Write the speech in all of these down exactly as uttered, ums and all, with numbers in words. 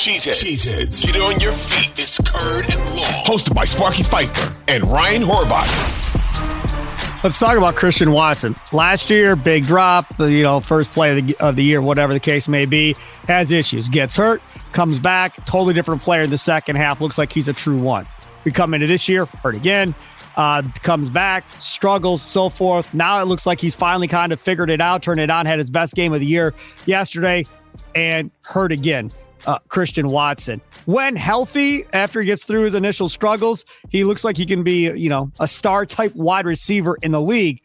Cheeseheads. Cheeseheads. Get on your feet. It's Curd and Law. Hosted by Sparky Fifer and Ryan Horvath. Let's talk about Christian Watson. Last year, big drop, you know, first play of the, of the year, whatever the case may be, has issues. Gets hurt, comes back, totally different player in the second half. Looks like he's a true one. We come into this year, hurt again. Uh, comes back, struggles, so forth. Now it looks like he's finally kind of figured it out, turned it on, had his best game of the year yesterday, and hurt again. Uh, Christian Watson, when healthy, after he gets through his initial struggles, he looks like he can be, you know, a star type wide receiver in the league.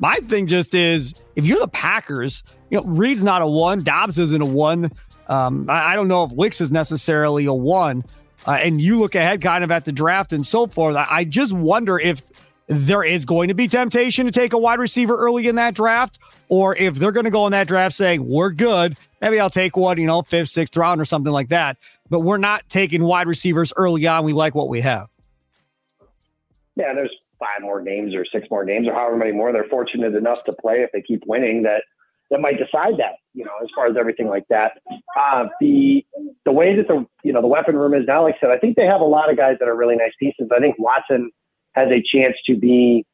My thing just is, if you're the Packers, you know, Reed's not a one, Dobbs isn't a one. Um, I, I don't know if Wicks is necessarily a one. Uh, and you look ahead kind of at the draft and so forth. I, I just wonder if there is going to be temptation to take a wide receiver early in that draft, or if they're going to go in that draft saying, we're good. Maybe I'll take one, you know, fifth, sixth round or something like that. But we're not taking wide receivers early on. We like what we have. Yeah, there's five more games or six more games or however many more. They're fortunate enough to play if they keep winning that. That might decide that, you know, as far as everything like that. Uh, the the way that the, you know, the weapon room is now, like I said, I think they have a lot of guys that are really nice pieces. I think Watson has a chance to be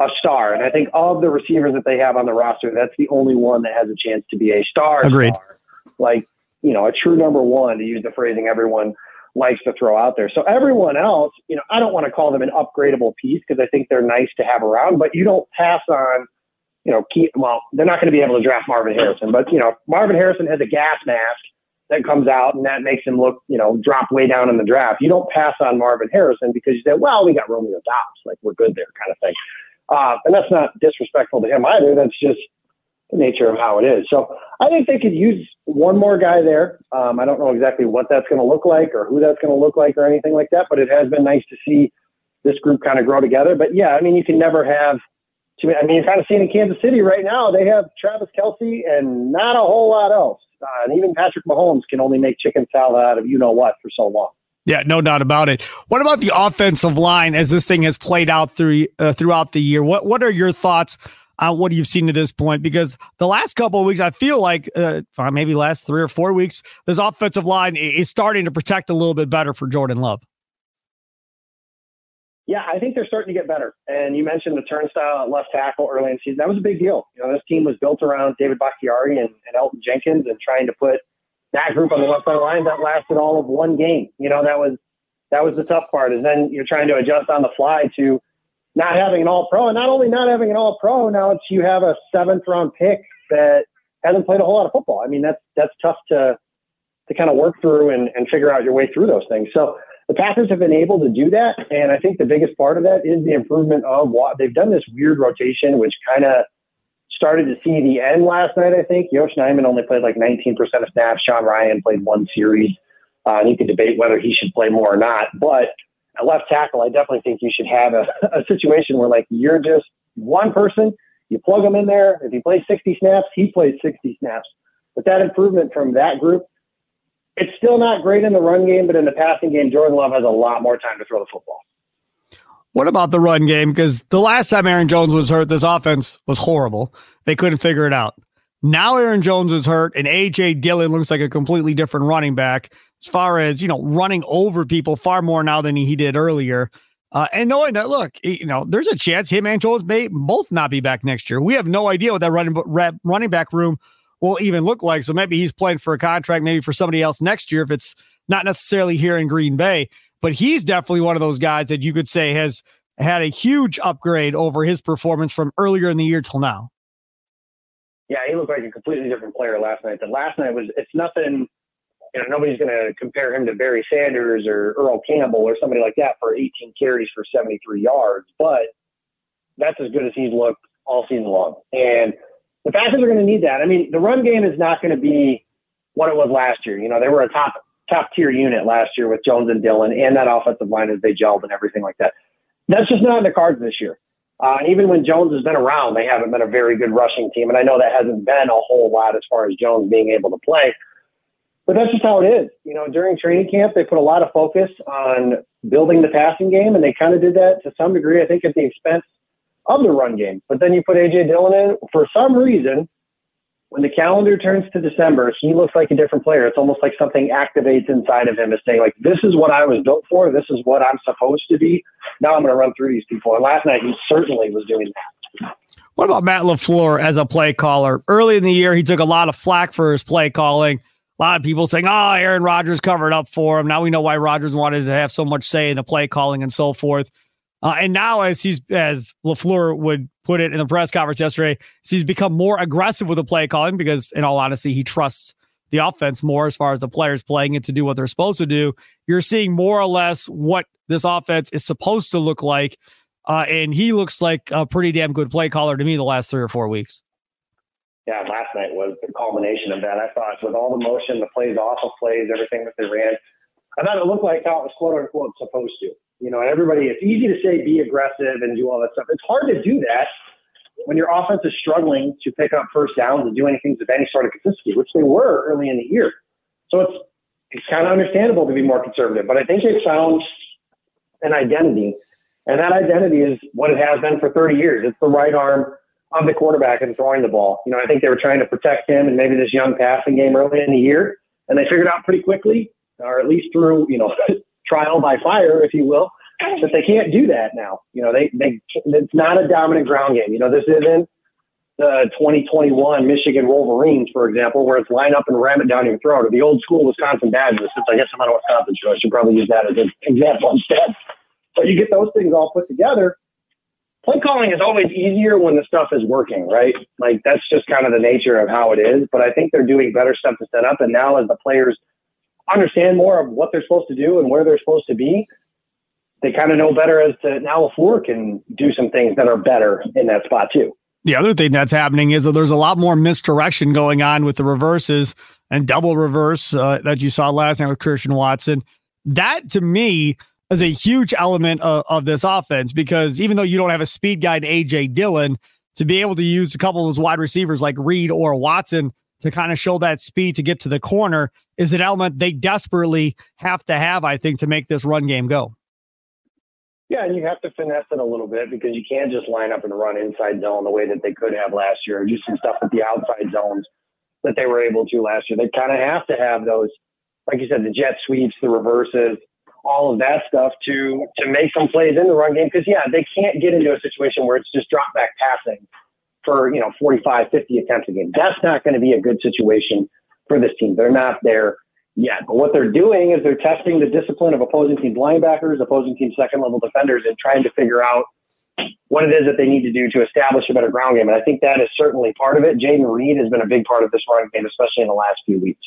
a star. And I think of the receivers that they have on the roster, that's the only one that has a chance to be a star. Agreed. Star. Like, you know, a true number one, to use the phrasing everyone likes to throw out there. So everyone else, you know, I don't want to call them an upgradable piece because I think they're nice to have around, but you don't pass on, you know, keep, well, they're not going to be able to draft Marvin Harrison, but, you know, Marvin Harrison has a gas mask that comes out and that makes him look, you know, drop way down in the draft. You don't pass on Marvin Harrison because you say, well, we got Romeo Dobbs, like we're good there kind of thing. Uh, and that's not disrespectful to him either. That's just the nature of how it is. So I think they could use one more guy there. Um, I don't know exactly what that's going to look like or who that's going to look like or anything like that, but it has been nice to see this group kind of grow together. But yeah, I mean, you can never have, I mean, you're kind of seeing in Kansas City right now, they have Travis Kelsey and not a whole lot else. Uh, and even Patrick Mahomes can only make chicken salad out of you-know-what for so long. Yeah, no doubt about it. What about the offensive line as this thing has played out through uh, throughout the year? What What are your thoughts on what you've seen to this point? Because the last couple of weeks, I feel like uh, maybe last three or four weeks, this offensive line is starting to protect a little bit better for Jordan Love. Yeah, I think they're starting to get better. And you mentioned the turnstile at left tackle early in the season. That was a big deal. You know, this team was built around David Bakhtiari and, and Elton Jenkins and trying to put that group on the left side of the line. That lasted all of one game. You know, that was that was the tough part. Is then you're trying to adjust on the fly to not having an all-pro. And not only not having an all-pro, now it's you have a seventh-round pick that hasn't played a whole lot of football. I mean, that's that's tough to to kind of work through and, and figure out your way through those things. So the Packers have been able to do that, and I think the biggest part of that is the improvement of what they've done. This weird rotation, which kind of started to see the end last night, I think. Yosh Nyman only played like nineteen percent of snaps. Sean Ryan played one series, uh, and you could debate whether he should play more or not. But at left tackle, I definitely think you should have a, a situation where, like, you're just one person. You plug him in there. If he plays sixty snaps, he plays sixty snaps. But that improvement from that group, it's still not great in the run game, but in the passing game, Jordan Love has a lot more time to throw the football. What about the run game? Because the last time Aaron Jones was hurt, this offense was horrible. They couldn't figure it out. Now Aaron Jones is hurt, and A J. Dillon looks like a completely different running back as far as, you know, running over people far more now than he did earlier. Uh, and knowing that, look, you know, there's a chance him and Jones may both not be back next year. We have no idea what that running, running back room will even look like. So maybe he's playing for a contract, maybe for somebody else next year if it's not necessarily here in Green Bay. But he's definitely one of those guys that you could say has had a huge upgrade over his performance from earlier in the year till now. Yeah, he looked like a completely different player last night. The last night was, it's nothing, you know, nobody's going to compare him to Barry Sanders or Earl Campbell or somebody like that for eighteen carries for seventy-three yards, but that's as good as he's looked all season long. And the Packers are going to need that. I mean, the run game is not going to be what it was last year. You know, they were a top top tier unit last year with Jones and Dillon and that offensive line as they gelled and everything like that. That's just not in the cards this year. Uh, and even when Jones has been around, they haven't been a very good rushing team. And I know that hasn't been a whole lot as far as Jones being able to play. But that's just how it is. You know, during training camp, they put a lot of focus on building the passing game, and they kind of did that to some degree, I think, at the expense of the run game. But then you put A J. Dillon in, for some reason, when the calendar turns to December, he looks like a different player. It's almost like something activates inside of him and saying, like, this is what I was built for. This is what I'm supposed to be. Now I'm going to run through these people. And last night he certainly was doing that. What about Matt LaFleur as a play caller? Early in the year, he took a lot of flack for his play calling. A lot of people saying, oh, Aaron Rodgers covered up for him. Now we know why Rodgers wanted to have so much say in the play calling and so forth. Uh, and now, as he's as LaFleur would put it in the press conference yesterday, he's become more aggressive with the play calling because, in all honesty, he trusts the offense more as far as the players playing it to do what they're supposed to do. You're seeing more or less what this offense is supposed to look like, uh, and he looks like a pretty damn good play caller to me the last three or four weeks. Yeah, last night was the culmination of that. I thought with all the motion, the plays, off of plays, everything that they ran, I thought it looked like how it was quote-unquote supposed to. You know, everybody, it's easy to say be aggressive and do all that stuff. It's hard to do that when your offense is struggling to pick up first downs and do anything of any sort of consistency, which they were early in the year. So it's it's kind of understandable to be more conservative. But I think they found an identity, and that identity is what it has been for thirty years. It's the right arm of the quarterback and throwing the ball. You know, I think they were trying to protect him and maybe this young passing game early in the year, and they figured out pretty quickly, or at least through, you know, trial by fire, if you will, but they can't do that now. You know, they, they, it's not a dominant ground game. You know, this isn't the twenty twenty-one Michigan Wolverines, for example, where it's line up and ram it down your throat, or the old school Wisconsin Badgers, since I guess I'm out of Wisconsin, so I should probably use that as an example instead. But you get those things all put together. Play calling is always easier when the stuff is working, right? Like, that's just kind of the nature of how it is, but I think they're doing better stuff to set up, and now as the players understand more of what they're supposed to do and where they're supposed to be, they kind of know better as to now LaFleur can do some things that are better in that spot too. The other thing that's happening is that there's a lot more misdirection going on with the reverses and double reverse uh, that you saw last night with Christian Watson. That to me is a huge element of, of this offense, because even though you don't have a speed guy to A J. Dillon, to be able to use a couple of those wide receivers like Reed or Watson to kind of show that speed to get to the corner is an element they desperately have to have, I think, to make this run game go. Yeah, and you have to finesse it a little bit, because you can't just line up and run inside zone the way that they could have last year, or do some stuff with the outside zones that they were able to last year. They kind of have to have those, like you said, the jet sweeps, the reverses, all of that stuff to to make some plays in the run game, because, yeah, they can't get into a situation where it's just drop-back passing for, you know, forty-five, fifty attempts a game. That's not going to be a good situation for this team. They're not there yet. But what they're doing is they're testing the discipline of opposing team linebackers, opposing team second-level defenders, and trying to figure out what it is that they need to do to establish a better ground game. And I think that is certainly part of it. Jaden Reed has been a big part of this run game, especially in the last few weeks.